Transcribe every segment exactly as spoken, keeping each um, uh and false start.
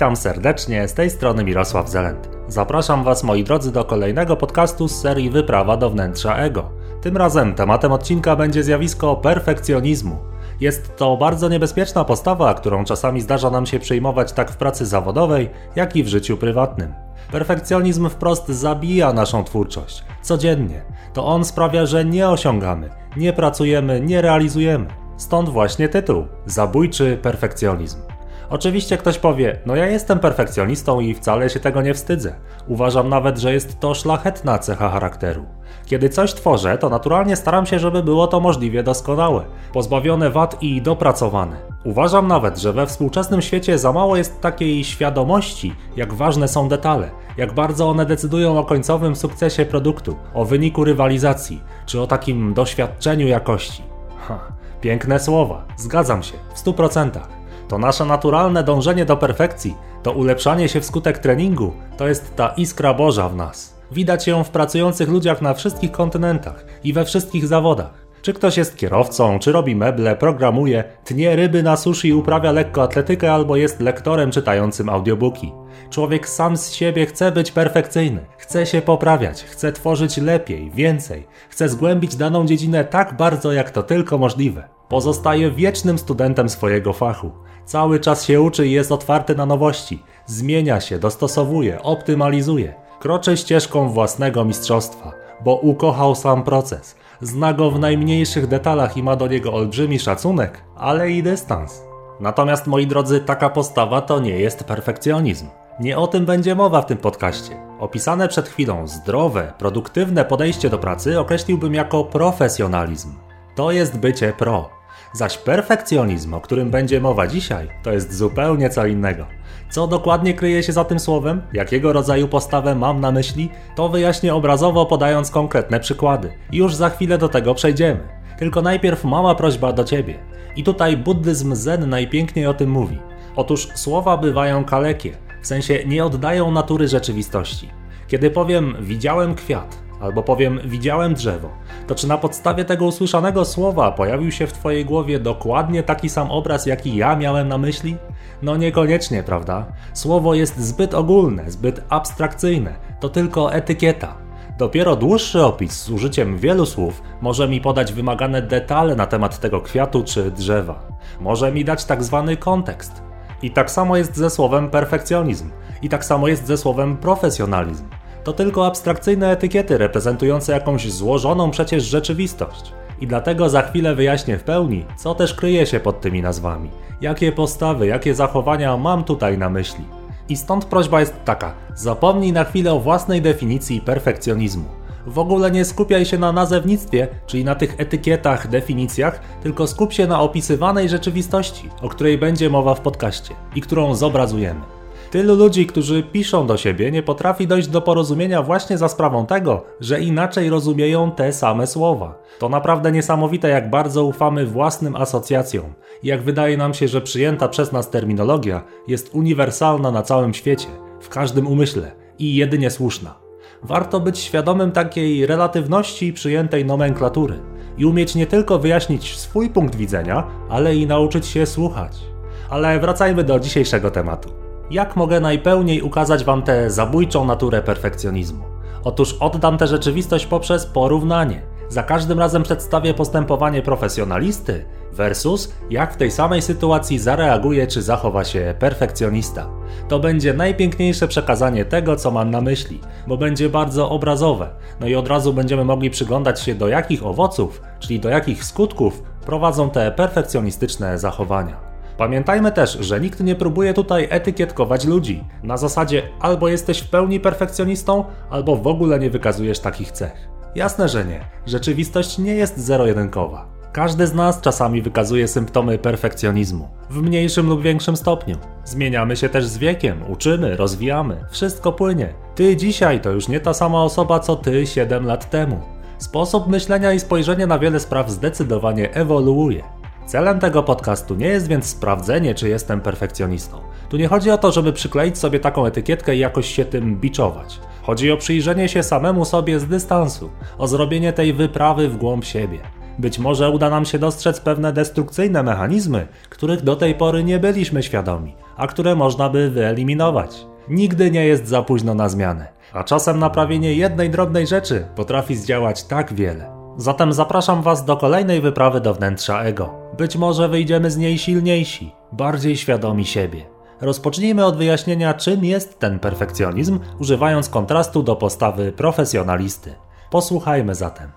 witam serdecznie, z tej strony Mirosław Zelent. Zapraszam Was, moi drodzy, do kolejnego podcastu z serii Wyprawa do wnętrza ego. Tym razem tematem odcinka będzie zjawisko perfekcjonizmu. Jest to bardzo niebezpieczna postawa, którą czasami zdarza nam się przejmować tak w pracy zawodowej, jak i w życiu prywatnym. Perfekcjonizm wprost zabija naszą twórczość, codziennie. To on sprawia, że nie osiągamy, nie pracujemy, nie realizujemy. Stąd właśnie tytuł – Zabójczy perfekcjonizm. Oczywiście ktoś powie, no ja jestem perfekcjonistą i wcale się tego nie wstydzę. Uważam nawet, że jest to szlachetna cecha charakteru. Kiedy coś tworzę, to naturalnie staram się, żeby było to możliwie doskonałe, pozbawione wad i dopracowane. Uważam nawet, że we współczesnym świecie za mało jest takiej świadomości, jak ważne są detale, jak bardzo one decydują o końcowym sukcesie produktu, o wyniku rywalizacji, czy o takim doświadczeniu jakości. Ha, piękne słowa, zgadzam się, w stu procentach. To nasze naturalne dążenie do perfekcji, to ulepszanie się wskutek treningu, to jest ta iskra Boża w nas. Widać ją w pracujących ludziach na wszystkich kontynentach i we wszystkich zawodach. Czy ktoś jest kierowcą, czy robi meble, programuje, tnie ryby na sushi, uprawia lekkoatletykę albo jest lektorem czytającym audiobooki. Człowiek sam z siebie chce być perfekcyjny, chce się poprawiać, chce tworzyć lepiej, więcej, chce zgłębić daną dziedzinę tak bardzo, jak to tylko możliwe. Pozostaje wiecznym studentem swojego fachu. Cały czas się uczy i jest otwarty na nowości. Zmienia się, dostosowuje, optymalizuje. Kroczy ścieżką własnego mistrzostwa, bo ukochał sam proces. Zna go w najmniejszych detalach i ma do niego olbrzymi szacunek, ale i dystans. Natomiast, moi drodzy, taka postawa to nie jest perfekcjonizm. Nie o tym będzie mowa w tym podcaście. Opisane przed chwilą zdrowe, produktywne podejście do pracy określiłbym jako profesjonalizm. To jest bycie pro. Zaś perfekcjonizm, o którym będzie mowa dzisiaj, to jest zupełnie co innego. Co dokładnie kryje się za tym słowem, jakiego rodzaju postawę mam na myśli, to wyjaśnię obrazowo, podając konkretne przykłady. Już za chwilę do tego przejdziemy. Tylko najpierw mała prośba do Ciebie. I tutaj buddyzm Zen najpiękniej o tym mówi. Otóż słowa bywają kalekie, w sensie nie oddają natury rzeczywistości. Kiedy powiem widziałem kwiat, albo powiem widziałem drzewo, to czy na podstawie tego usłyszanego słowa pojawił się w Twojej głowie dokładnie taki sam obraz, jaki ja miałem na myśli? No niekoniecznie, prawda? Słowo jest zbyt ogólne, zbyt abstrakcyjne, to tylko etykieta. Dopiero dłuższy opis z użyciem wielu słów może mi podać wymagane detale na temat tego kwiatu czy drzewa. Może mi dać tak zwany kontekst. I tak samo jest ze słowem perfekcjonizm. I tak samo jest ze słowem profesjonalizm. To tylko abstrakcyjne etykiety reprezentujące jakąś złożoną przecież rzeczywistość. I dlatego za chwilę wyjaśnię w pełni, co też kryje się pod tymi nazwami. Jakie postawy, jakie zachowania mam tutaj na myśli. I stąd prośba jest taka, zapomnij na chwilę o własnej definicji perfekcjonizmu. W ogóle nie skupiaj się na nazewnictwie, czyli na tych etykietach, definicjach, tylko skup się na opisywanej rzeczywistości, o której będzie mowa w podcaście i którą zobrazujemy. Tylu ludzi, którzy piszą do siebie, nie potrafi dojść do porozumienia właśnie za sprawą tego, że inaczej rozumieją te same słowa. To naprawdę niesamowite, jak bardzo ufamy własnym asocjacjom i jak wydaje nam się, że przyjęta przez nas terminologia jest uniwersalna na całym świecie, w każdym umyśle i jedynie słuszna. Warto być świadomym takiej relatywności przyjętej nomenklatury i umieć nie tylko wyjaśnić swój punkt widzenia, ale i nauczyć się słuchać. Ale wracajmy do dzisiejszego tematu. Jak mogę najpełniej ukazać Wam tę zabójczą naturę perfekcjonizmu? Otóż oddam tę rzeczywistość poprzez porównanie. Za każdym razem przedstawię postępowanie profesjonalisty versus jak w tej samej sytuacji zareaguje czy zachowa się perfekcjonista. To będzie najpiękniejsze przekazanie tego, co mam na myśli, bo będzie bardzo obrazowe. No i od razu będziemy mogli przyglądać się, do jakich owoców, czyli do jakich skutków prowadzą te perfekcjonistyczne zachowania. Pamiętajmy też, że nikt nie próbuje tutaj etykietkować ludzi. Na zasadzie albo jesteś w pełni perfekcjonistą, albo w ogóle nie wykazujesz takich cech. Jasne, że nie. Rzeczywistość nie jest zero-jedynkowa. Każdy z nas czasami wykazuje symptomy perfekcjonizmu. W mniejszym lub większym stopniu. Zmieniamy się też z wiekiem, uczymy, rozwijamy. Wszystko płynie. Ty dzisiaj to już nie ta sama osoba, co ty siedem lat temu. Sposób myślenia i spojrzenie na wiele spraw zdecydowanie ewoluuje. Celem tego podcastu nie jest więc sprawdzenie, czy jestem perfekcjonistą. Tu nie chodzi o to, żeby przykleić sobie taką etykietkę i jakoś się tym biczować. Chodzi o przyjrzenie się samemu sobie z dystansu, o zrobienie tej wyprawy w głąb siebie. Być może uda nam się dostrzec pewne destrukcyjne mechanizmy, których do tej pory nie byliśmy świadomi, a które można by wyeliminować. Nigdy nie jest za późno na zmianę, a czasem naprawienie jednej drobnej rzeczy potrafi zdziałać tak wiele. Zatem zapraszam Was do kolejnej wyprawy do wnętrza ego. Być może wyjdziemy z niej silniejsi, bardziej świadomi siebie. Rozpocznijmy od wyjaśnienia, czym jest ten perfekcjonizm, używając kontrastu do postawy profesjonalisty. Posłuchajmy zatem.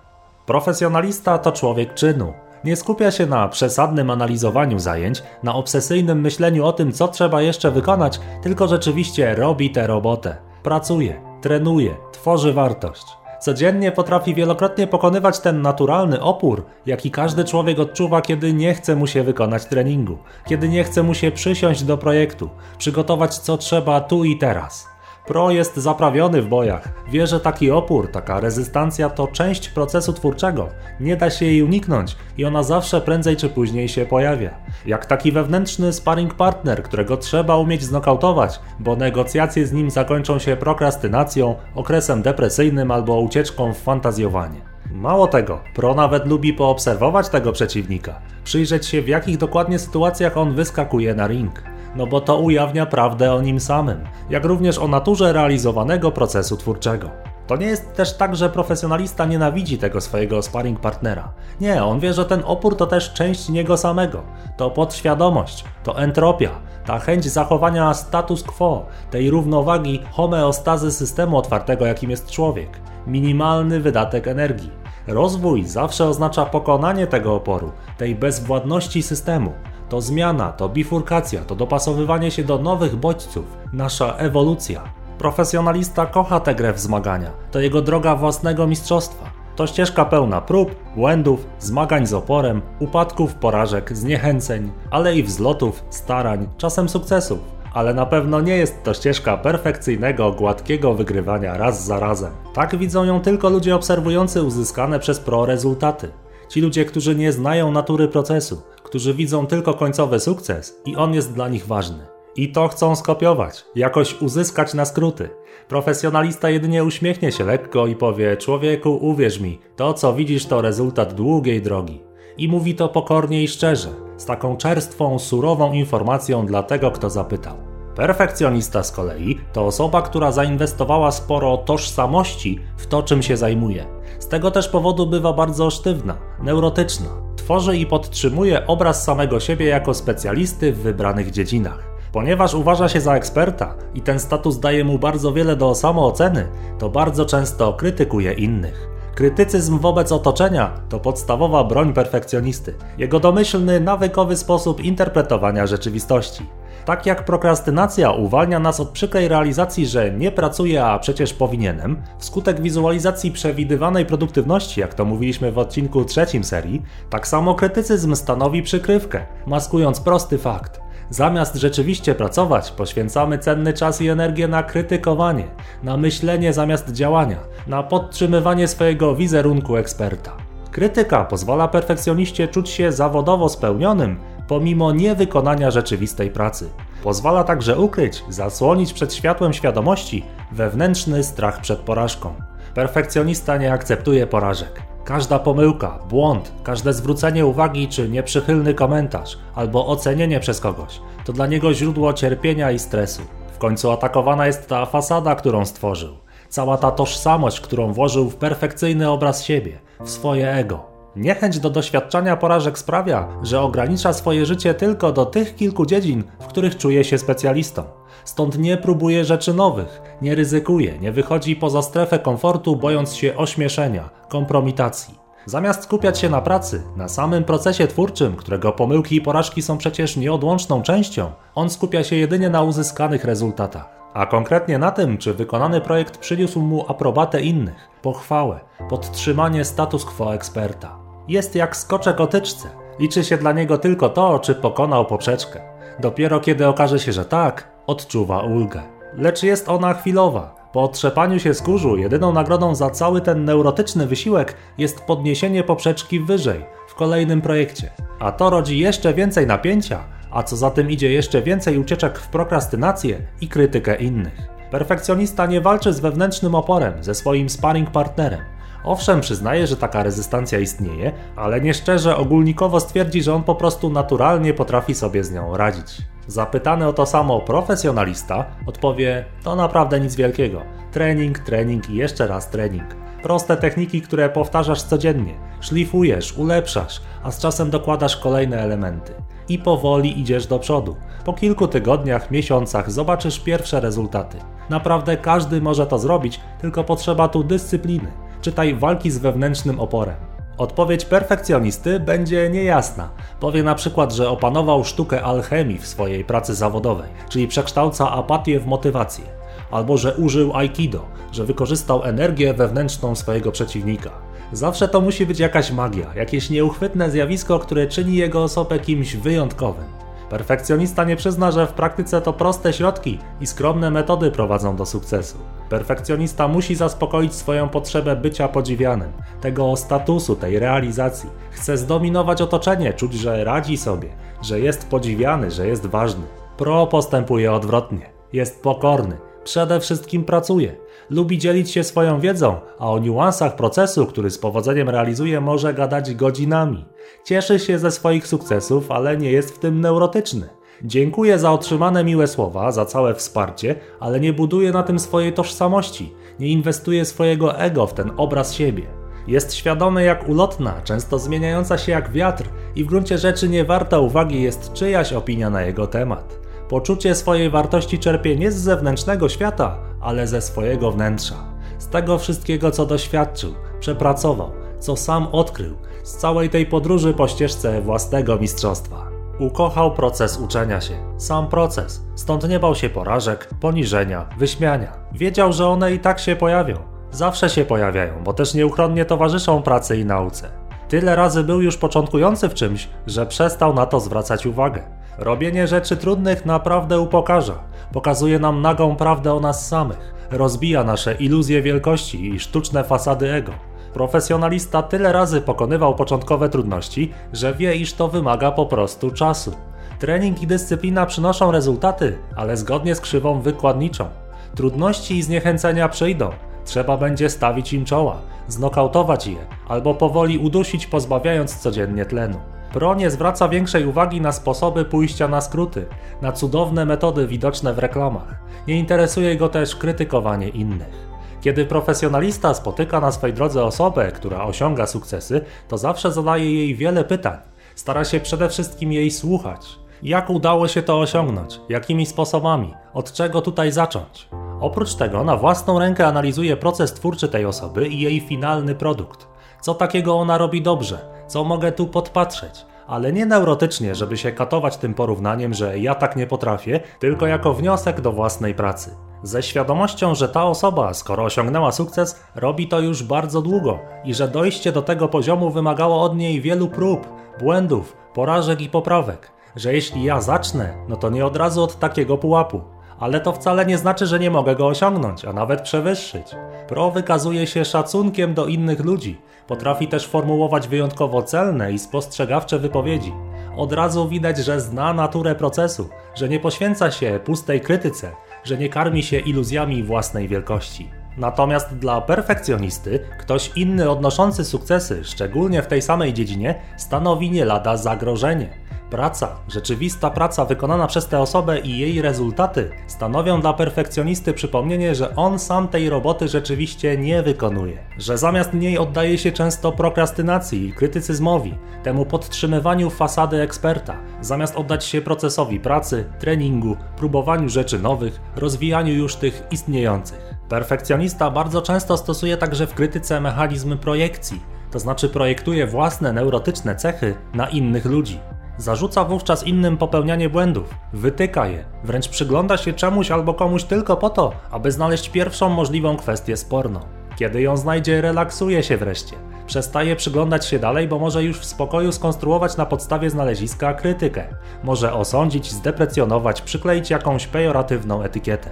Profesjonalista to człowiek czynu. Nie skupia się na przesadnym analizowaniu zajęć, na obsesyjnym myśleniu o tym, co trzeba jeszcze wykonać, tylko rzeczywiście robi tę robotę. Pracuje, trenuje, tworzy wartość. Codziennie potrafi wielokrotnie pokonywać ten naturalny opór, jaki każdy człowiek odczuwa, kiedy nie chce mu się wykonać treningu, kiedy nie chce mu się przysiąść do projektu, przygotować co trzeba tu i teraz. Pro jest zaprawiony w bojach, wie, że taki opór, taka rezystancja to część procesu twórczego, nie da się jej uniknąć i ona zawsze prędzej czy później się pojawia. Jak taki wewnętrzny sparring partner, którego trzeba umieć znokautować, bo negocjacje z nim zakończą się prokrastynacją, okresem depresyjnym albo ucieczką w fantazjowanie. Mało tego, pro nawet lubi poobserwować tego przeciwnika, przyjrzeć się, w jakich dokładnie sytuacjach on wyskakuje na ring. No bo to ujawnia prawdę o nim samym, jak również o naturze realizowanego procesu twórczego. To nie jest też tak, że profesjonalista nienawidzi tego swojego sparring partnera. Nie, on wie, że ten opór to też część niego samego. To podświadomość, to entropia, ta chęć zachowania status quo, tej równowagi homeostazy systemu otwartego, jakim jest człowiek. Minimalny wydatek energii. Rozwój zawsze oznacza pokonanie tego oporu, tej bezwładności systemu. To zmiana, to bifurkacja, to dopasowywanie się do nowych bodźców, nasza ewolucja. Profesjonalista kocha tę grę w zmagania, to jego droga własnego mistrzostwa. To ścieżka pełna prób, błędów, zmagań z oporem, upadków, porażek, zniechęceń, ale i wzlotów, starań, czasem sukcesów. Ale na pewno nie jest to ścieżka perfekcyjnego, gładkiego wygrywania raz za razem. Tak widzą ją tylko ludzie obserwujący uzyskane przez pro rezultaty. Ci ludzie, którzy nie znają natury procesu, którzy widzą tylko końcowy sukces i on jest dla nich ważny. I to chcą skopiować, jakoś uzyskać na skróty. Profesjonalista jedynie uśmiechnie się lekko i powie: człowieku, uwierz mi, to co widzisz to rezultat długiej drogi. I mówi to pokornie i szczerze, z taką czerstwą, surową informacją dla tego, kto zapytał. Perfekcjonista z kolei to osoba, która zainwestowała sporo tożsamości w to, czym się zajmuje. Z tego też powodu bywa bardzo sztywna, neurotyczna. Tworzy i podtrzymuje obraz samego siebie jako specjalisty w wybranych dziedzinach. Ponieważ uważa się za eksperta i ten status daje mu bardzo wiele do samooceny, to bardzo często krytykuje innych. Krytycyzm wobec otoczenia to podstawowa broń perfekcjonisty, jego domyślny, nawykowy sposób interpretowania rzeczywistości. Tak jak prokrastynacja uwalnia nas od przykrej realizacji, że nie pracuję, a przecież powinienem, wskutek wizualizacji przewidywanej produktywności, jak to mówiliśmy w odcinku trzecim serii, tak samo krytycyzm stanowi przykrywkę, maskując prosty fakt. Zamiast rzeczywiście pracować, poświęcamy cenny czas i energię na krytykowanie, na myślenie zamiast działania, na podtrzymywanie swojego wizerunku eksperta. Krytyka pozwala perfekcjoniście czuć się zawodowo spełnionym, pomimo niewykonania rzeczywistej pracy. Pozwala także ukryć, zasłonić przed światłem świadomości wewnętrzny strach przed porażką. Perfekcjonista nie akceptuje porażek. Każda pomyłka, błąd, każde zwrócenie uwagi czy nieprzychylny komentarz albo ocenienie przez kogoś to dla niego źródło cierpienia i stresu. W końcu atakowana jest ta fasada, którą stworzył. Cała ta tożsamość, którą włożył w perfekcyjny obraz siebie, w swoje ego. Niechęć do doświadczania porażek sprawia, że ogranicza swoje życie tylko do tych kilku dziedzin, w których czuje się specjalistą. Stąd nie próbuje rzeczy nowych, nie ryzykuje, nie wychodzi poza strefę komfortu, bojąc się ośmieszenia, kompromitacji. Zamiast skupiać się na pracy, na samym procesie twórczym, którego pomyłki i porażki są przecież nieodłączną częścią, on skupia się jedynie na uzyskanych rezultatach. A konkretnie na tym, czy wykonany projekt przyniósł mu aprobatę innych, pochwałę, podtrzymanie status quo eksperta. Jest jak skoczek o tyczce. Liczy się dla niego tylko to, czy pokonał poprzeczkę. Dopiero kiedy okaże się, że tak, odczuwa ulgę. Lecz jest ona chwilowa. Po otrzepaniu się z kurzu, jedyną nagrodą za cały ten neurotyczny wysiłek jest podniesienie poprzeczki wyżej, w kolejnym projekcie. A to rodzi jeszcze więcej napięcia, a co za tym idzie jeszcze więcej ucieczek w prokrastynację i krytykę innych. Perfekcjonista nie walczy z wewnętrznym oporem, ze swoim sparring partnerem. Owszem, przyznaje, że taka rezystancja istnieje, ale nieszczerze ogólnikowo stwierdzi, że on po prostu naturalnie potrafi sobie z nią radzić. Zapytany o to samo profesjonalista odpowie: to naprawdę nic wielkiego. Trening, trening i jeszcze raz trening. Proste techniki, które powtarzasz codziennie, szlifujesz, ulepszasz, a z czasem dokładasz kolejne elementy. I powoli idziesz do przodu. Po kilku tygodniach, miesiącach zobaczysz pierwsze rezultaty. Naprawdę każdy może to zrobić, tylko potrzeba tu dyscypliny. Czytaj: walki z wewnętrznym oporem. Odpowiedź perfekcjonisty będzie niejasna. Powie na przykład, że opanował sztukę alchemii w swojej pracy zawodowej, czyli przekształca apatię w motywację. Albo że użył aikido, że wykorzystał energię wewnętrzną swojego przeciwnika. Zawsze to musi być jakaś magia, jakieś nieuchwytne zjawisko, które czyni jego osobę kimś wyjątkowym. Perfekcjonista nie przyzna, że w praktyce to proste środki i skromne metody prowadzą do sukcesu. Perfekcjonista musi zaspokoić swoją potrzebę bycia podziwianym, tego statusu, tej realizacji. Chce zdominować otoczenie, czuć, że radzi sobie, że jest podziwiany, że jest ważny. Pro postępuje odwrotnie. Jest pokorny. Przede wszystkim pracuje. Lubi dzielić się swoją wiedzą, a o niuansach procesu, który z powodzeniem realizuje, może gadać godzinami. Cieszy się ze swoich sukcesów, ale nie jest w tym neurotyczny. Dziękuję za otrzymane miłe słowa, za całe wsparcie, ale nie buduje na tym swojej tożsamości. Nie inwestuje swojego ego w ten obraz siebie. Jest świadomy jak ulotna, często zmieniająca się jak wiatr i w gruncie rzeczy nie warta uwagi jest czyjaś opinia na jego temat. Poczucie swojej wartości czerpie nie z zewnętrznego świata, ale ze swojego wnętrza. Z tego wszystkiego, co doświadczył, przepracował, co sam odkrył, z całej tej podróży po ścieżce własnego mistrzostwa. Ukochał proces uczenia się, sam proces, stąd nie bał się porażek, poniżenia, wyśmiania. Wiedział, że one i tak się pojawią. Zawsze się pojawiają, bo też nieuchronnie towarzyszą pracy i nauce. Tyle razy był już początkujący w czymś, że przestał na to zwracać uwagę. Robienie rzeczy trudnych naprawdę upokarza. Pokazuje nam nagą prawdę o nas samych. Rozbija nasze iluzje wielkości i sztuczne fasady ego. Profesjonalista tyle razy pokonywał początkowe trudności, że wie, iż to wymaga po prostu czasu. Trening i dyscyplina przynoszą rezultaty, ale zgodnie z krzywą wykładniczą. Trudności i zniechęcenia przyjdą. Trzeba będzie stawić im czoła, znokautować je, albo powoli udusić, pozbawiając codziennie tlenu. Pro nie zwraca większej uwagi na sposoby pójścia na skróty, na cudowne metody widoczne w reklamach. Nie interesuje go też krytykowanie innych. Kiedy profesjonalista spotyka na swej drodze osobę, która osiąga sukcesy, to zawsze zadaje jej wiele pytań. Stara się przede wszystkim jej słuchać. Jak udało się to osiągnąć? Jakimi sposobami? Od czego tutaj zacząć? Oprócz tego na własną rękę analizuje proces twórczy tej osoby i jej finalny produkt. Co takiego ona robi dobrze? Co mogę tu podpatrzeć? Ale nie neurotycznie, żeby się katować tym porównaniem, że ja tak nie potrafię, tylko jako wniosek do własnej pracy. Ze świadomością, że ta osoba, skoro osiągnęła sukces, robi to już bardzo długo i że dojście do tego poziomu wymagało od niej wielu prób, błędów, porażek i poprawek. Że jeśli ja zacznę, no to nie od razu od takiego pułapu. Ale to wcale nie znaczy, że nie mogę go osiągnąć, a nawet przewyższyć. Pro wykazuje się szacunkiem do innych ludzi. Potrafi też formułować wyjątkowo celne i spostrzegawcze wypowiedzi. Od razu widać, że zna naturę procesu, że nie poświęca się pustej krytyce, że nie karmi się iluzjami własnej wielkości. Natomiast dla perfekcjonisty ktoś inny odnoszący sukcesy, szczególnie w tej samej dziedzinie, stanowi nie lada zagrożenie. Praca, rzeczywista praca wykonana przez tę osobę i jej rezultaty stanowią dla perfekcjonisty przypomnienie, że on sam tej roboty rzeczywiście nie wykonuje. Że zamiast niej oddaje się często prokrastynacji i krytycyzmowi, temu podtrzymywaniu fasady eksperta, zamiast oddać się procesowi pracy, treningu, próbowaniu rzeczy nowych, rozwijaniu już tych istniejących. Perfekcjonista bardzo często stosuje także w krytyce mechanizm projekcji, to znaczy projektuje własne neurotyczne cechy na innych ludzi. Zarzuca wówczas innym popełnianie błędów, wytyka je, wręcz przygląda się czemuś albo komuś tylko po to, aby znaleźć pierwszą możliwą kwestię sporną. Kiedy ją znajdzie, relaksuje się wreszcie. Przestaje przyglądać się dalej, bo może już w spokoju skonstruować na podstawie znaleziska krytykę. Może osądzić, zdeprecjonować, przykleić jakąś pejoratywną etykietę.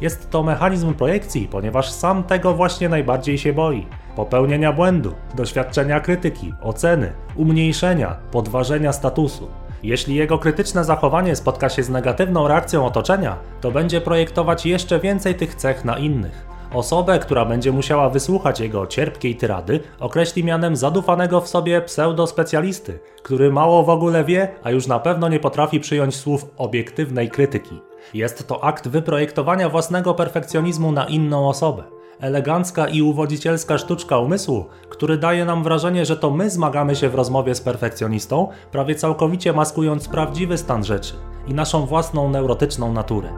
Jest to mechanizm projekcji, ponieważ sam tego właśnie najbardziej się boi. Popełnienia błędu, doświadczenia krytyki, oceny, umniejszenia, podważenia statusu. Jeśli jego krytyczne zachowanie spotka się z negatywną reakcją otoczenia, to będzie projektować jeszcze więcej tych cech na innych. Osobę, która będzie musiała wysłuchać jego cierpkiej tyrady, określi mianem zadufanego w sobie pseudospecjalisty, który mało w ogóle wie, a już na pewno nie potrafi przyjąć słów obiektywnej krytyki. Jest to akt wyprojektowania własnego perfekcjonizmu na inną osobę. Elegancka i uwodzicielska sztuczka umysłu, który daje nam wrażenie, że to my zmagamy się w rozmowie z perfekcjonistą, prawie całkowicie maskując prawdziwy stan rzeczy i naszą własną neurotyczną naturę.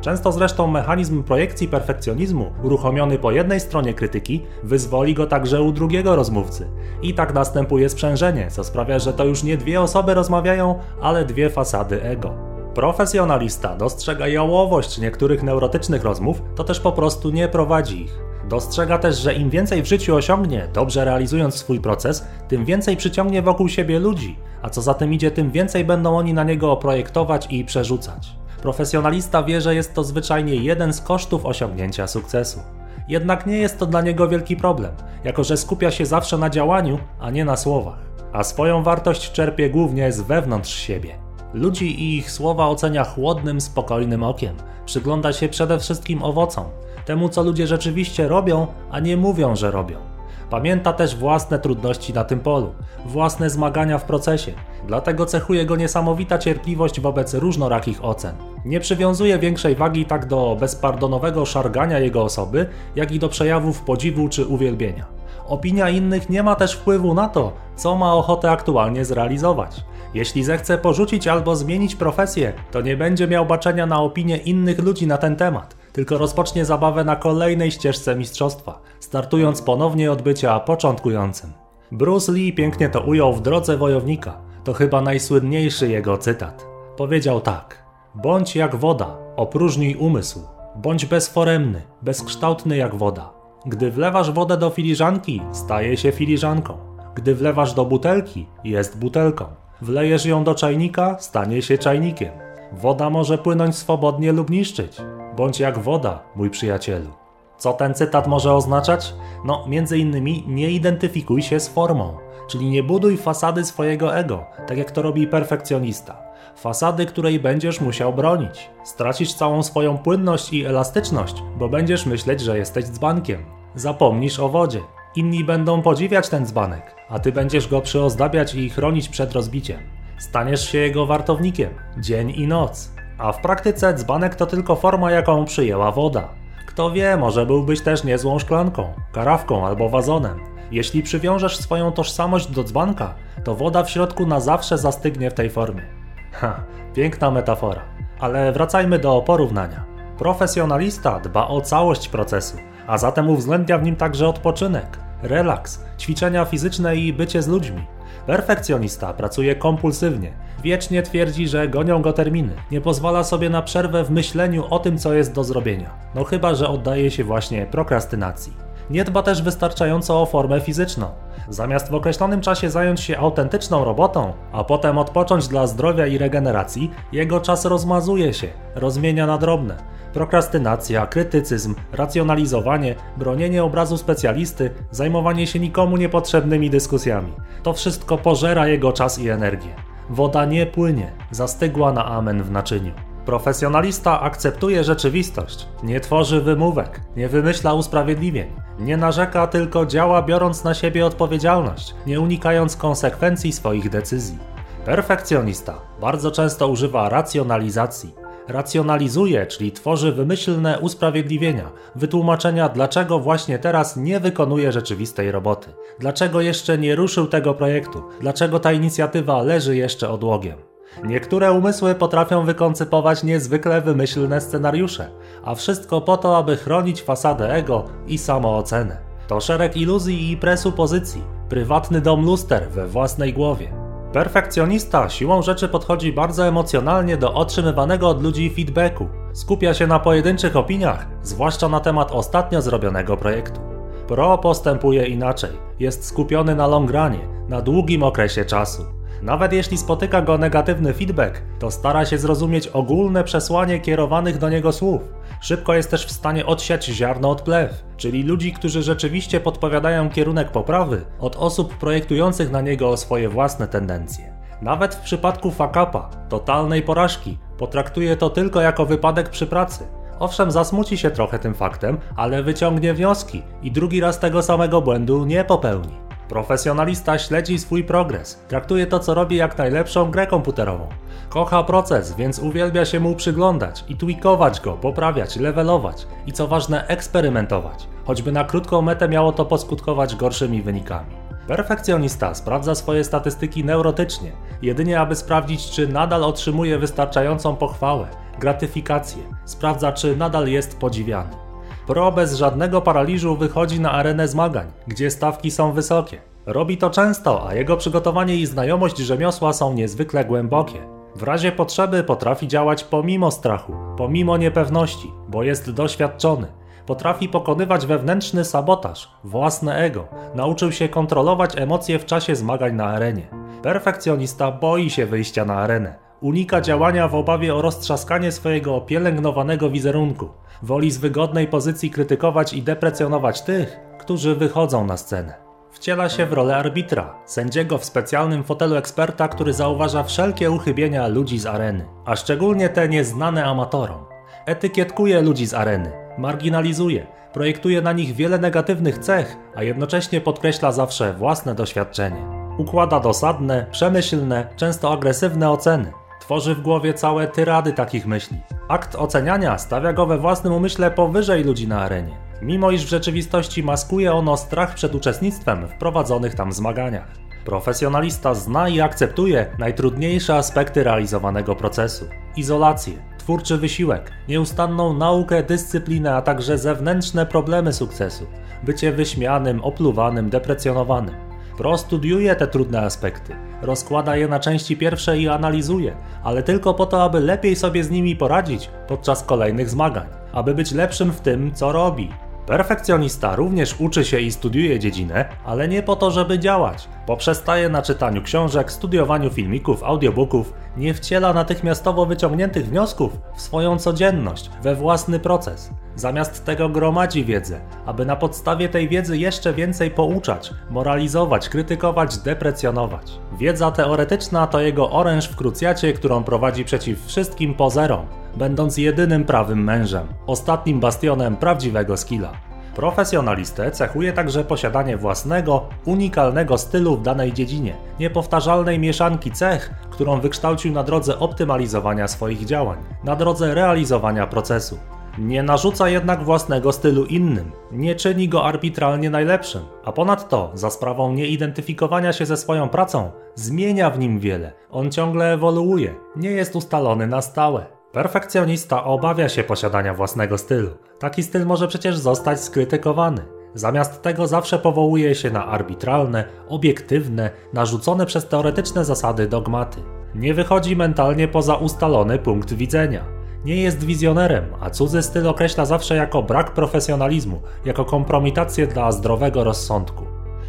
Często zresztą mechanizm projekcji perfekcjonizmu, uruchomiony po jednej stronie krytyki, wyzwoli go także u drugiego rozmówcy. I tak następuje sprzężenie, co sprawia, że to już nie dwie osoby rozmawiają, ale dwie fasady ego. Profesjonalista dostrzega jałowość niektórych neurotycznych rozmów, to też po prostu nie prowadzi ich. Dostrzega też, że im więcej w życiu osiągnie, dobrze realizując swój proces, tym więcej przyciągnie wokół siebie ludzi, a co za tym idzie, tym więcej będą oni na niego projektować i przerzucać. Profesjonalista wie, że jest to zwyczajnie jeden z kosztów osiągnięcia sukcesu. Jednak nie jest to dla niego wielki problem, jako że skupia się zawsze na działaniu, a nie na słowach. A swoją wartość czerpie głównie z wewnątrz siebie. Ludzi i ich słowa ocenia chłodnym, spokojnym okiem. Przygląda się przede wszystkim owocom, temu co ludzie rzeczywiście robią, a nie mówią, że robią. Pamięta też własne trudności na tym polu, własne zmagania w procesie. Dlatego cechuje go niesamowita cierpliwość wobec różnorakich ocen. Nie przywiązuje większej wagi tak do bezpardonowego szargania jego osoby, jak i do przejawów podziwu czy uwielbienia. Opinia innych nie ma też wpływu na to, co ma ochotę aktualnie zrealizować. Jeśli zechce porzucić albo zmienić profesję, to nie będzie miał baczenia na opinię innych ludzi na ten temat, tylko rozpocznie zabawę na kolejnej ścieżce mistrzostwa, startując ponownie od bycia początkującym. Bruce Lee pięknie to ujął w Drodze Wojownika. To chyba najsłynniejszy jego cytat. Powiedział tak: bądź jak woda, opróżnij umysł. Bądź bezforemny, bezkształtny jak woda. Gdy wlewasz wodę do filiżanki, staje się filiżanką. Gdy wlewasz do butelki, jest butelką. Wlejesz ją do czajnika, stanie się czajnikiem. Woda może płynąć swobodnie lub niszczyć. Bądź jak woda, mój przyjacielu. Co ten cytat może oznaczać? No, między innymi nie identyfikuj się z formą, czyli nie buduj fasady swojego ego, tak jak to robi perfekcjonista. Fasady, której będziesz musiał bronić. Stracisz całą swoją płynność i elastyczność, bo będziesz myśleć, że jesteś dzbankiem. Zapomnisz o wodzie. Inni będą podziwiać ten dzbanek, a ty będziesz go przyozdabiać i chronić przed rozbiciem. Staniesz się jego wartownikiem, dzień i noc. A w praktyce dzbanek to tylko forma, jaką przyjęła woda. Kto wie, może byłbyś też niezłą szklanką, karafką albo wazonem. Jeśli przywiążesz swoją tożsamość do dzbanka, to woda w środku na zawsze zastygnie w tej formie. Ha, piękna metafora. Ale wracajmy do porównania. Profesjonalista dba o całość procesu, a zatem uwzględnia w nim także odpoczynek, relaks, ćwiczenia fizyczne i bycie z ludźmi. Perfekcjonista pracuje kompulsywnie, wiecznie twierdzi, że gonią go terminy, nie pozwala sobie na przerwę w myśleniu o tym, co jest do zrobienia, no chyba że oddaje się właśnie prokrastynacji. Nie dba też wystarczająco o formę fizyczną. Zamiast w określonym czasie zająć się autentyczną robotą, a potem odpocząć dla zdrowia i regeneracji, jego czas rozmazuje się, rozmienia na drobne. Prokrastynacja, krytycyzm, racjonalizowanie, bronienie obrazu specjalisty, zajmowanie się nikomu niepotrzebnymi dyskusjami. To wszystko pożera jego czas i energię. Woda nie płynie, zastygła na amen w naczyniu. Profesjonalista akceptuje rzeczywistość, nie tworzy wymówek, nie wymyśla usprawiedliwień, nie narzeka, tylko działa, biorąc na siebie odpowiedzialność, nie unikając konsekwencji swoich decyzji. Perfekcjonista bardzo często używa racjonalizacji. Racjonalizuje, czyli tworzy wymyślne usprawiedliwienia, wytłumaczenia, dlaczego właśnie teraz nie wykonuje rzeczywistej roboty, dlaczego jeszcze nie ruszył tego projektu, dlaczego ta inicjatywa leży jeszcze odłogiem. Niektóre umysły potrafią wykoncypować niezwykle wymyślne scenariusze, a wszystko po to, aby chronić fasadę ego i samoocenę. To szereg iluzji i presupozycji, prywatny dom luster we własnej głowie. Perfekcjonista siłą rzeczy podchodzi bardzo emocjonalnie do otrzymywanego od ludzi feedbacku. Skupia się na pojedynczych opiniach, zwłaszcza na temat ostatnio zrobionego projektu. Pro postępuje inaczej, jest skupiony na long runie, na długim okresie czasu. Nawet jeśli spotyka go negatywny feedback, to stara się zrozumieć ogólne przesłanie kierowanych do niego słów. Szybko jest też w stanie odsiać ziarno od plew, czyli ludzi, którzy rzeczywiście podpowiadają kierunek poprawy, od osób projektujących na niego swoje własne tendencje. Nawet w przypadku fuck upa, totalnej porażki, potraktuje to tylko jako wypadek przy pracy. Owszem, zasmuci się trochę tym faktem, ale wyciągnie wnioski i drugi raz tego samego błędu nie popełni. Profesjonalista śledzi swój progres, traktuje to, co robi, jak najlepszą grę komputerową. Kocha proces, więc uwielbia się mu przyglądać i tweakować go, poprawiać, levelować i co ważne, eksperymentować, choćby na krótką metę miało to poskutkować gorszymi wynikami. Perfekcjonista sprawdza swoje statystyki neurotycznie, jedynie aby sprawdzić, czy nadal otrzymuje wystarczającą pochwałę, gratyfikację, sprawdza, czy nadal jest podziwiany. Pro bez żadnego paraliżu wychodzi na arenę zmagań, gdzie stawki są wysokie. Robi to często, a jego przygotowanie i znajomość rzemiosła są niezwykle głębokie. W razie potrzeby potrafi działać pomimo strachu, pomimo niepewności, bo jest doświadczony. Potrafi pokonywać wewnętrzny sabotaż, własne ego. Nauczył się kontrolować emocje w czasie zmagań na arenie. Perfekcjonista boi się wyjścia na arenę. Unika działania w obawie o roztrzaskanie swojego opielęgnowanego wizerunku. Woli z wygodnej pozycji krytykować i deprecjonować tych, którzy wychodzą na scenę. Wciela się w rolę arbitra, sędziego w specjalnym fotelu eksperta, który zauważa wszelkie uchybienia ludzi z areny, a szczególnie te nieznane amatorom. Etykietkuje ludzi z areny. Marginalizuje, projektuje na nich wiele negatywnych cech, a jednocześnie podkreśla zawsze własne doświadczenie. Układa dosadne, przemyślne, często agresywne oceny. Tworzy w głowie całe tyrady takich myśli. Akt oceniania stawia go we własnym umyśle powyżej ludzi na arenie, mimo iż w rzeczywistości maskuje ono strach przed uczestnictwem w prowadzonych tam zmaganiach. Profesjonalista zna i akceptuje najtrudniejsze aspekty realizowanego procesu. Izolację, twórczy wysiłek, nieustanną naukę, dyscyplinę, a także zewnętrzne problemy sukcesu. Bycie wyśmianym, opluwanym, deprecjonowanym. Prostudiuje te trudne aspekty, rozkłada je na części pierwsze i analizuje, ale tylko po to, aby lepiej sobie z nimi poradzić podczas kolejnych zmagań, aby być lepszym w tym, co robi. Perfekcjonista również uczy się i studiuje dziedzinę, ale nie po to, żeby działać. Poprzestaje na czytaniu książek, studiowaniu filmików, audiobooków, nie wciela natychmiastowo wyciągniętych wniosków w swoją codzienność, we własny proces. Zamiast tego gromadzi wiedzę, aby na podstawie tej wiedzy jeszcze więcej pouczać, moralizować, krytykować, deprecjonować. Wiedza teoretyczna to jego oręż w krucjacie, którą prowadzi przeciw wszystkim pozerom, będąc jedynym prawym mężem, ostatnim bastionem prawdziwego skilla. Profesjonalistę cechuje także posiadanie własnego, unikalnego stylu w danej dziedzinie, niepowtarzalnej mieszanki cech, którą wykształcił na drodze optymalizowania swoich działań, na drodze realizowania procesu. Nie narzuca jednak własnego stylu innym, nie czyni go arbitralnie najlepszym, a ponadto, za sprawą nieidentyfikowania się ze swoją pracą, zmienia w nim wiele. On ciągle ewoluuje, nie jest ustalony na stałe. Perfekcjonista obawia się posiadania własnego stylu. Taki styl może przecież zostać skrytykowany. Zamiast tego zawsze powołuje się na arbitralne, obiektywne, narzucone przez teoretyczne zasady dogmaty. Nie wychodzi mentalnie poza ustalony punkt widzenia. Nie jest wizjonerem, a cudzy styl określa zawsze jako brak profesjonalizmu, jako kompromitację dla zdrowego rozsądku.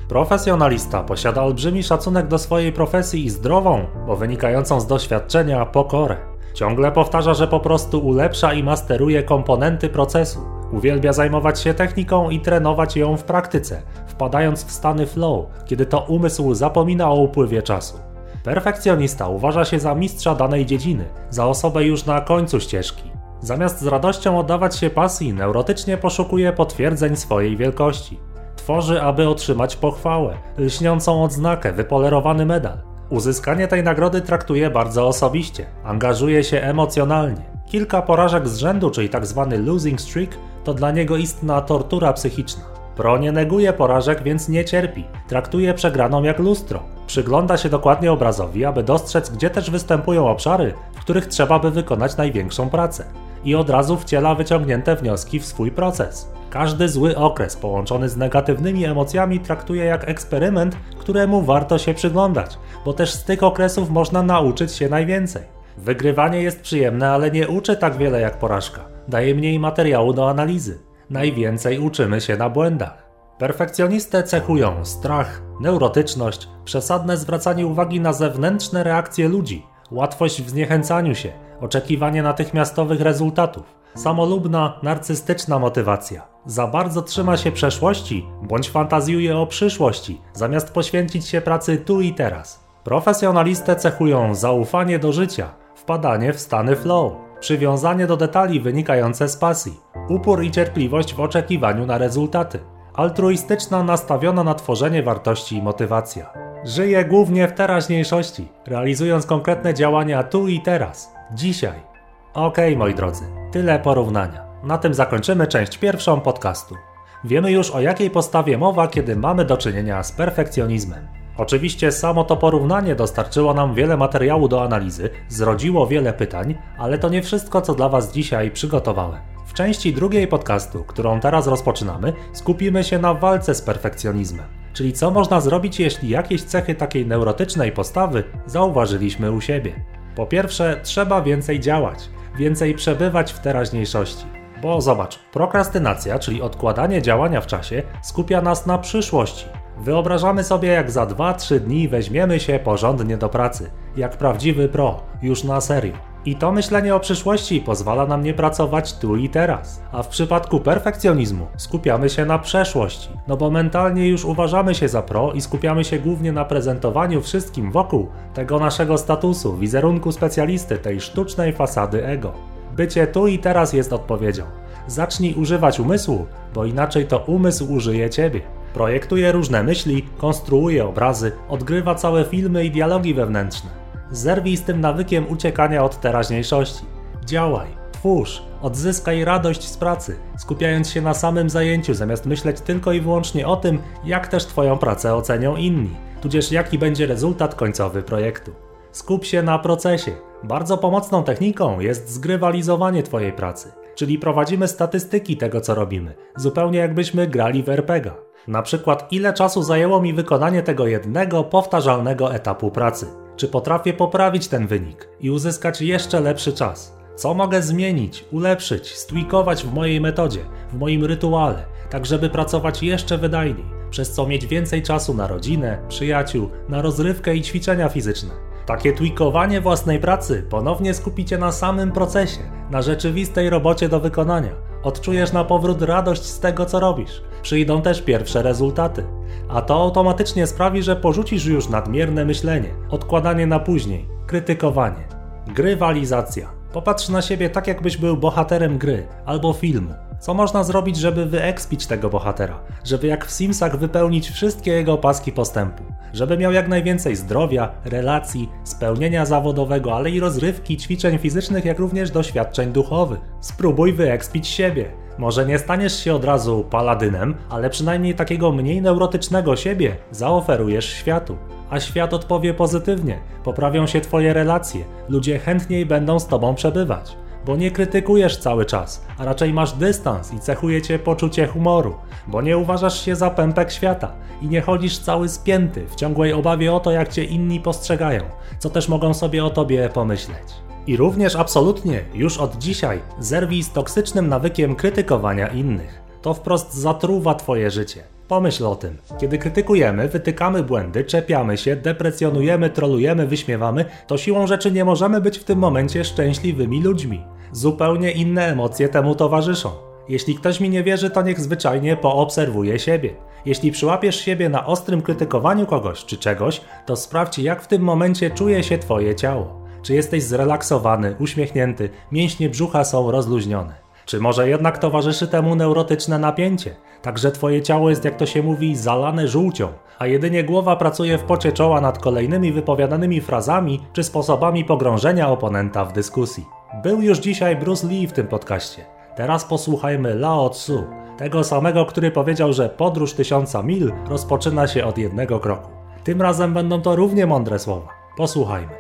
Profesjonalista posiada olbrzymi szacunek do swojej profesji i zdrową, bo wynikającą z doświadczenia, pokorę. Ciągle powtarza, że po prostu ulepsza i masteruje komponenty procesu. Uwielbia zajmować się techniką i trenować ją w praktyce, wpadając w stany flow, kiedy to umysł zapomina o upływie czasu. Perfekcjonista uważa się za mistrza danej dziedziny, za osobę już na końcu ścieżki. Zamiast z radością oddawać się pasji, neurotycznie poszukuje potwierdzeń swojej wielkości. Tworzy, aby otrzymać pochwałę, lśniącą odznakę, wypolerowany medal. Uzyskanie tej nagrody traktuje bardzo osobiście, angażuje się emocjonalnie. Kilka porażek z rzędu, czyli tzw. losing streak, to dla niego istna tortura psychiczna. Pro nie neguje porażek, więc nie cierpi. Traktuje przegraną jak lustro. Przygląda się dokładnie obrazowi, aby dostrzec, gdzie też występują obszary, w których trzeba by wykonać największą pracę. I od razu wciela wyciągnięte wnioski w swój proces. Każdy zły okres połączony z negatywnymi emocjami traktuje jak eksperyment, któremu warto się przyglądać, bo też z tych okresów można nauczyć się najwięcej. Wygrywanie jest przyjemne, ale nie uczy tak wiele jak porażka. Daje mniej materiału do analizy. Najwięcej uczymy się na błędach. Perfekcjonistę cechują strach, neurotyczność, przesadne zwracanie uwagi na zewnętrzne reakcje ludzi, łatwość w zniechęcaniu się, oczekiwanie natychmiastowych rezultatów, samolubna, narcystyczna motywacja. Za bardzo trzyma się przeszłości, bądź fantazjuje o przyszłości, zamiast poświęcić się pracy tu i teraz. Profesjonalistę cechują zaufanie do życia, wpadanie w stany flow, przywiązanie do detali wynikające z pasji, upór i cierpliwość w oczekiwaniu na rezultaty, altruistyczna nastawiona na tworzenie wartości i motywacja. Żyje głównie w teraźniejszości, realizując konkretne działania tu i teraz, dzisiaj. Okej, moi drodzy, tyle porównania. Na tym zakończymy część pierwszą podcastu. Wiemy już, o jakiej postawie mowa, kiedy mamy do czynienia z perfekcjonizmem. Oczywiście samo to porównanie dostarczyło nam wiele materiału do analizy, zrodziło wiele pytań, ale to nie wszystko, co dla Was dzisiaj przygotowałem. W części drugiej podcastu, którą teraz rozpoczynamy, skupimy się na walce z perfekcjonizmem, czyli co można zrobić, jeśli jakieś cechy takiej neurotycznej postawy zauważyliśmy u siebie. Po pierwsze, trzeba więcej działać, więcej przebywać w teraźniejszości. Bo zobacz, prokrastynacja, czyli odkładanie działania w czasie, skupia nas na przyszłości. Wyobrażamy sobie, jak za dwa trzy dni weźmiemy się porządnie do pracy, jak prawdziwy pro, już na serio. I to myślenie o przyszłości pozwala nam nie pracować tu i teraz. A w przypadku perfekcjonizmu skupiamy się na przeszłości, no bo mentalnie już uważamy się za pro i skupiamy się głównie na prezentowaniu wszystkim wokół tego naszego statusu, wizerunku specjalisty, tej sztucznej fasady ego. Bycie tu i teraz jest odpowiedzią. Zacznij używać umysłu, bo inaczej to umysł użyje Ciebie. Projektuje różne myśli, konstruuje obrazy, odgrywa całe filmy i dialogi wewnętrzne. Zerwij z tym nawykiem uciekania od teraźniejszości. Działaj, twórz, odzyskaj radość z pracy, skupiając się na samym zajęciu zamiast myśleć tylko i wyłącznie o tym, jak też Twoją pracę ocenią inni, tudzież jaki będzie rezultat końcowy projektu. Skup się na procesie. Bardzo pomocną techniką jest zgrywalizowanie Twojej pracy, czyli prowadzimy statystyki tego, co robimy, zupełnie jakbyśmy grali w er pe gie. Na przykład, ile czasu zajęło mi wykonanie tego jednego powtarzalnego etapu pracy. Czy potrafię poprawić ten wynik i uzyskać jeszcze lepszy czas? Co mogę zmienić, ulepszyć, stwikować w mojej metodzie, w moim rytuale, tak żeby pracować jeszcze wydajniej, przez co mieć więcej czasu na rodzinę, przyjaciół, na rozrywkę i ćwiczenia fizyczne. Takie tweakowanie własnej pracy ponownie skupi Cię na samym procesie, na rzeczywistej robocie do wykonania. Odczujesz na powrót radość z tego, co robisz. Przyjdą też pierwsze rezultaty. A to automatycznie sprawi, że porzucisz już nadmierne myślenie, odkładanie na później, krytykowanie. Grywalizacja. Popatrz na siebie tak, jakbyś był bohaterem gry albo filmu. Co można zrobić, żeby wyekspić tego bohatera? Żeby jak w Simsach wypełnić wszystkie jego paski postępu. Żeby miał jak najwięcej zdrowia, relacji, spełnienia zawodowego, ale i rozrywki, ćwiczeń fizycznych, jak również doświadczeń duchowych. Spróbuj wyekspić siebie. Może nie staniesz się od razu paladynem, ale przynajmniej takiego mniej neurotycznego siebie zaoferujesz światu. A świat odpowie pozytywnie, poprawią się Twoje relacje, ludzie chętniej będą z Tobą przebywać. Bo nie krytykujesz cały czas, a raczej masz dystans i cechuje Cię poczucie humoru, bo nie uważasz się za pępek świata i nie chodzisz cały spięty w ciągłej obawie o to, jak Cię inni postrzegają, co też mogą sobie o Tobie pomyśleć. I również absolutnie, już od dzisiaj, zerwij z toksycznym nawykiem krytykowania innych. To wprost zatruwa Twoje życie. Pomyśl o tym. Kiedy krytykujemy, wytykamy błędy, czepiamy się, deprecjonujemy, trolujemy, wyśmiewamy, to siłą rzeczy nie możemy być w tym momencie szczęśliwymi ludźmi. Zupełnie inne emocje temu towarzyszą. Jeśli ktoś mi nie wierzy, to niech zwyczajnie poobserwuje siebie. Jeśli przyłapiesz siebie na ostrym krytykowaniu kogoś czy czegoś, to sprawdź, jak w tym momencie czuje się Twoje ciało. Czy jesteś zrelaksowany, uśmiechnięty, mięśnie brzucha są rozluźnione. Czy może jednak towarzyszy temu neurotyczne napięcie? Także Twoje ciało jest, jak to się mówi, zalane żółcią, a jedynie głowa pracuje w pocie czoła nad kolejnymi wypowiadanymi frazami czy sposobami pogrążenia oponenta w dyskusji. Był już dzisiaj Bruce Lee w tym podcaście. Teraz posłuchajmy Lao Tzu, tego samego, który powiedział, że podróż tysiąca mil rozpoczyna się od jednego kroku. Tym razem będą to równie mądre słowa. Posłuchajmy.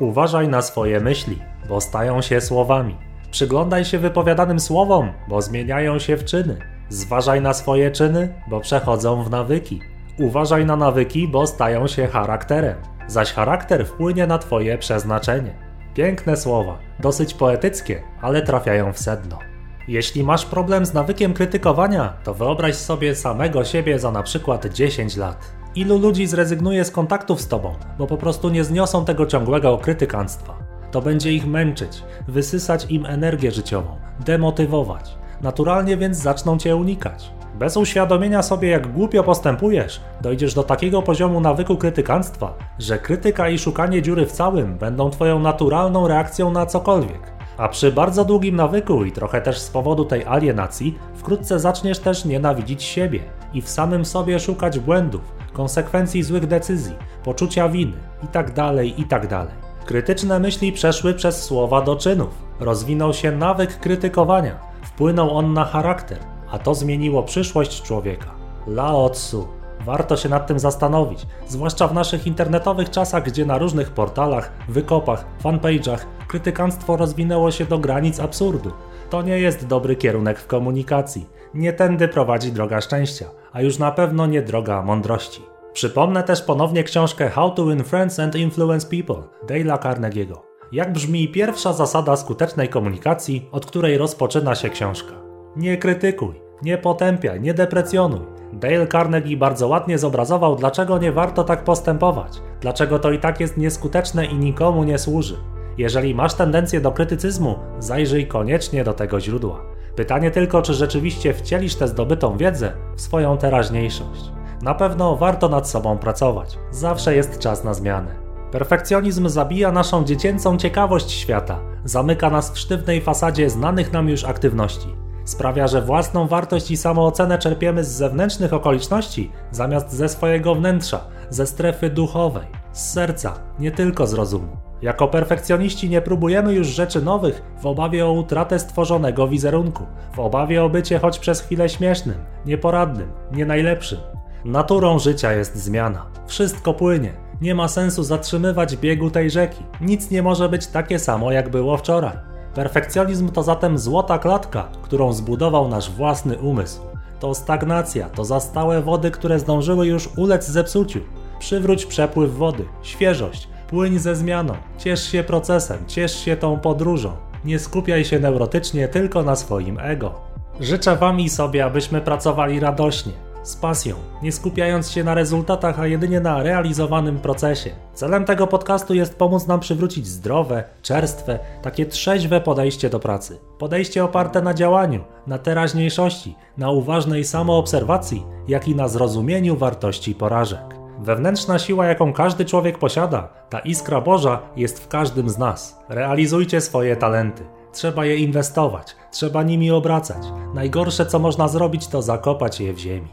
Uważaj na swoje myśli, bo stają się słowami. Przyglądaj się wypowiadanym słowom, bo zmieniają się w czyny. Zważaj na swoje czyny, bo przechodzą w nawyki. Uważaj na nawyki, bo stają się charakterem, zaś charakter wpłynie na Twoje przeznaczenie. Piękne słowa, dosyć poetyckie, ale trafiają w sedno. Jeśli masz problem z nawykiem krytykowania, to wyobraź sobie samego siebie za na przykład dziesięć lat. Ilu ludzi zrezygnuje z kontaktów z Tobą, bo po prostu nie zniosą tego ciągłego krytykanstwa. To będzie ich męczyć, wysysać im energię życiową, demotywować. Naturalnie więc zaczną Cię unikać. Bez uświadomienia sobie, jak głupio postępujesz, dojdziesz do takiego poziomu nawyku krytykanstwa, że krytyka i szukanie dziury w całym będą Twoją naturalną reakcją na cokolwiek. A przy bardzo długim nawyku i trochę też z powodu tej alienacji wkrótce zaczniesz też nienawidzić siebie i w samym sobie szukać błędów, konsekwencji złych decyzji, poczucia winy itd., itd. Krytyczne myśli przeszły przez słowa do czynów. Rozwinął się nawyk krytykowania. Wpłynął on na charakter, a to zmieniło przyszłość człowieka. Lao Tzu. Warto się nad tym zastanowić, zwłaszcza w naszych internetowych czasach, gdzie na różnych portalach, wykopach, fanpage'ach krytykanstwo rozwinęło się do granic absurdu. To nie jest dobry kierunek w komunikacji. Nie tędy prowadzi droga szczęścia, a już na pewno nie droga mądrości. Przypomnę też ponownie książkę How to Win Friends and Influence People Dale'a Carnegie'ego. Jak brzmi pierwsza zasada skutecznej komunikacji, od której rozpoczyna się książka? Nie krytykuj, nie potępiaj, nie deprecjonuj. Dale Carnegie bardzo ładnie zobrazował, dlaczego nie warto tak postępować, dlaczego to i tak jest nieskuteczne i nikomu nie służy. Jeżeli masz tendencję do krytycyzmu, zajrzyj koniecznie do tego źródła. Pytanie tylko, czy rzeczywiście wcielisz tę zdobytą wiedzę w swoją teraźniejszość. Na pewno warto nad sobą pracować. Zawsze jest czas na zmianę. Perfekcjonizm zabija naszą dziecięcą ciekawość świata, zamyka nas w sztywnej fasadzie znanych nam już aktywności. Sprawia, że własną wartość i samoocenę czerpiemy z zewnętrznych okoliczności, zamiast ze swojego wnętrza, ze strefy duchowej, z serca, nie tylko z rozumu. Jako perfekcjoniści nie próbujemy już rzeczy nowych w obawie o utratę stworzonego wizerunku, w obawie o bycie choć przez chwilę śmiesznym, nieporadnym, nie najlepszym. Naturą życia jest zmiana. Wszystko płynie. Nie ma sensu zatrzymywać biegu tej rzeki. Nic nie może być takie samo, jak było wczoraj. Perfekcjonizm to zatem złota klatka, którą zbudował nasz własny umysł. To stagnacja, to zastałe wody, które zdążyły już ulec zepsuciu. Przywróć przepływ wody, świeżość, płyń ze zmianą, ciesz się procesem, ciesz się tą podróżą. Nie skupiaj się neurotycznie tylko na swoim ego. Życzę Wam i sobie, abyśmy pracowali radośnie, z pasją, nie skupiając się na rezultatach, a jedynie na realizowanym procesie. Celem tego podcastu jest pomóc nam przywrócić zdrowe, czerstwe, takie trzeźwe podejście do pracy. Podejście oparte na działaniu, na teraźniejszości, na uważnej samoobserwacji, jak i na zrozumieniu wartości porażek. Wewnętrzna siła, jaką każdy człowiek posiada, ta iskra Boża jest w każdym z nas. Realizujcie swoje talenty. Trzeba je inwestować, trzeba nimi obracać. Najgorsze, co można zrobić, to zakopać je w ziemi.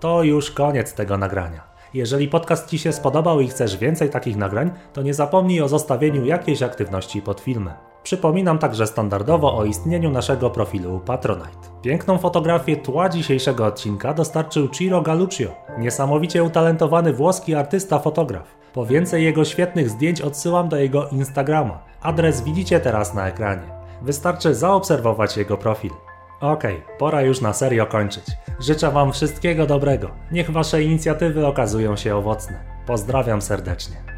To już koniec tego nagrania. Jeżeli podcast Ci się spodobał i chcesz więcej takich nagrań, to nie zapomnij o zostawieniu jakiejś aktywności pod filmem. Przypominam także standardowo o istnieniu naszego profilu Patronite. Piękną fotografię tła dzisiejszego odcinka dostarczył Ciro Galluccio, niesamowicie utalentowany włoski artysta-fotograf. Po więcej jego świetnych zdjęć odsyłam do jego Instagrama. Adres widzicie teraz na ekranie. Wystarczy zaobserwować jego profil. Okej, okay, pora już na serio kończyć. Życzę Wam wszystkiego dobrego. Niech Wasze inicjatywy okazują się owocne. Pozdrawiam serdecznie.